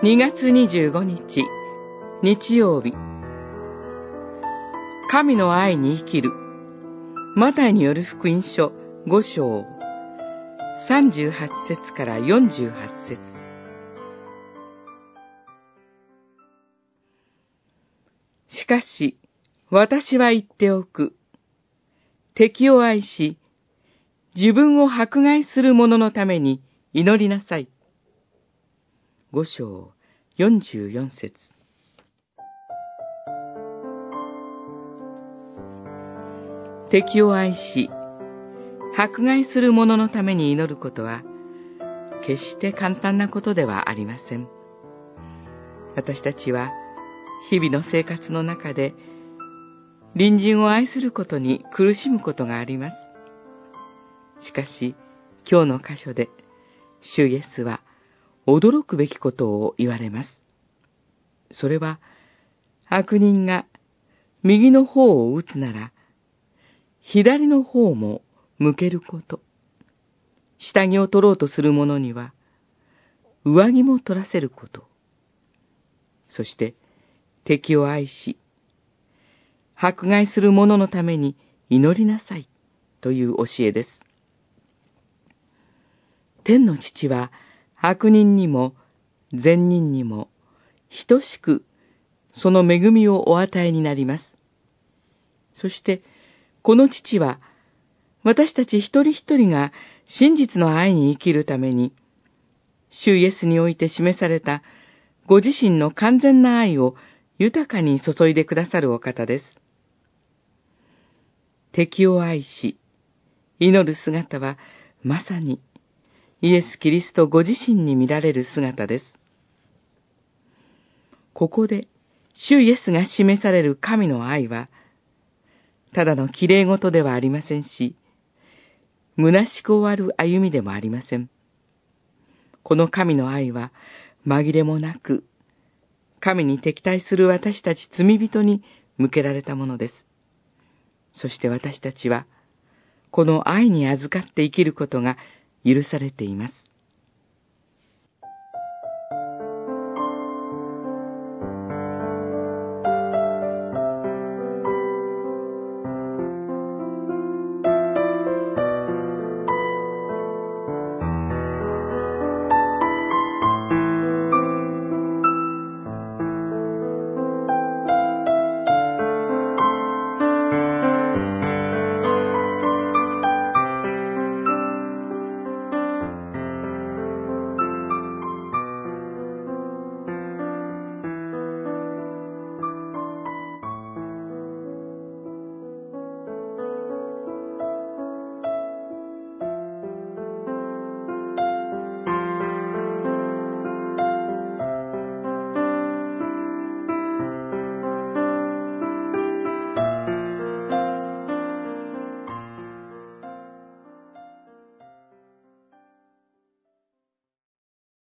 2月25日日曜日、神の愛に生きる。マタイによる福音書5章38節から48節。しかし私は言っておく。敵を愛し、自分を迫害する者のために祈りなさい。5章44節。敵を愛し、迫害する者のために祈ることは、決して簡単なことではありません。私たちは、日々の生活の中で、隣人を愛することに苦しむことがあります。しかし、今日の箇所で、主イエスは、驚くべきことを言われます。それは、悪人が右の方を打つなら、左の方も向けること。下着を取ろうとする者には、上着も取らせること。そして、敵を愛し、迫害する者のために祈りなさい、という教えです。天の父は、悪人にも善人にも等しくその恵みをお与えになります。そしてこの父は私たち一人一人が真実の愛に生きるために、主イエスにおいて示されたご自身の完全な愛を豊かに注いでくださるお方です。敵を愛し、祈る姿はまさに、イエス・キリストご自身に見られる姿です。ここで、主イエスが示される神の愛は、ただのきれい事ではありませんし、虚しく終わる歩みでもありません。この神の愛は、紛れもなく、神に敵対する私たち罪人に向けられたものです。そして私たちは、この愛に預かって生きることが、許されています。